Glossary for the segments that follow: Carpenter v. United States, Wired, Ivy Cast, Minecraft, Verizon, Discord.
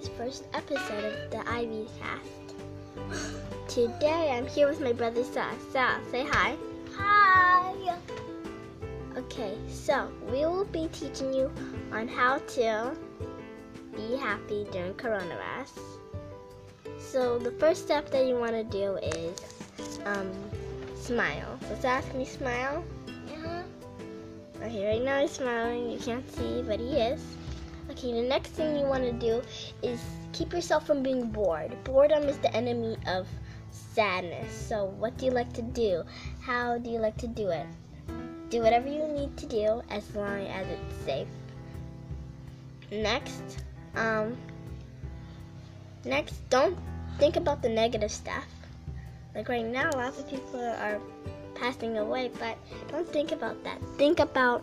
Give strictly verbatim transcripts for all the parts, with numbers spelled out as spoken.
today's first episode of the Ivy Cast. Today I'm here with my brother Sal. Sal, say hi. Hi. Okay, so we will be teaching you on how to be happy during coronavirus. So the first step that you want to do is um, smile. So Sal, can you smile? Uh-huh. Okay, right now he's smiling. You can't see, but he is. Okay, the next thing you want to do is keep yourself from being bored. Boredom is the enemy of sadness. So what do you like to do? How do you like to do it? Do whatever you need to do as long as it's safe. Next, um, next, don't think about the negative stuff. Like right now, lots of people are passing away, but don't think about that. Think about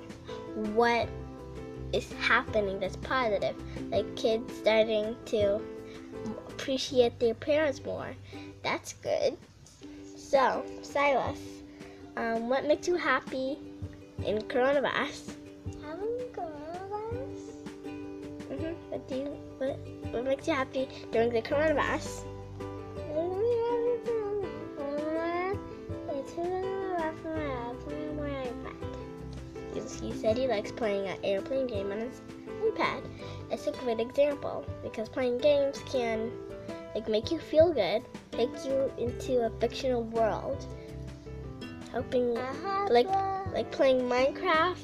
what is happening that's positive, like kids starting to appreciate their parents more. That's good. So, Silas, um, what makes you happy in coronavirus? Having coronavirus? Mm-hmm. What do you, what, what makes you happy during the coronavirus? He said he likes playing an airplane game on his iPad. It's a great example because playing games can like make you feel good, take you into a fictional world. Helping like like playing Minecraft,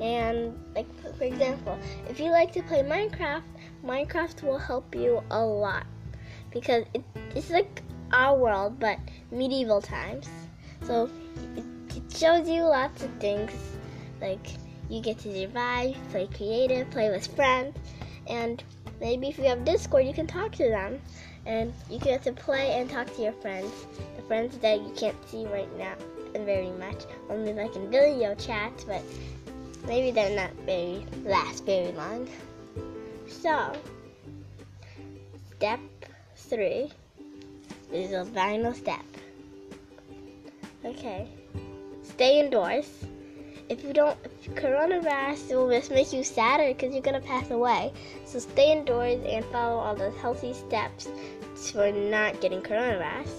and like for example, if you like to play Minecraft, Minecraft will help you a lot because it, it's like our world but medieval times. So it, it shows you lots of things. Like, you get to survive, play creative, play with friends, and maybe if you have Discord, you can talk to them, and you get to play and talk to your friends, the friends that you can't see right now very much, only like in video chats, but maybe they're not very, last very long. So, step three is the final step. Okay, stay indoors. If you don't, if coronavirus will just make you sadder because you're going to pass away. So stay indoors and follow all those healthy steps for not getting coronavirus.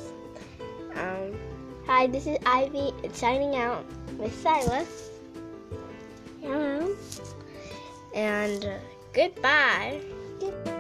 Um, hi, this is Ivy signing out with Silas. Hello. And uh, goodbye.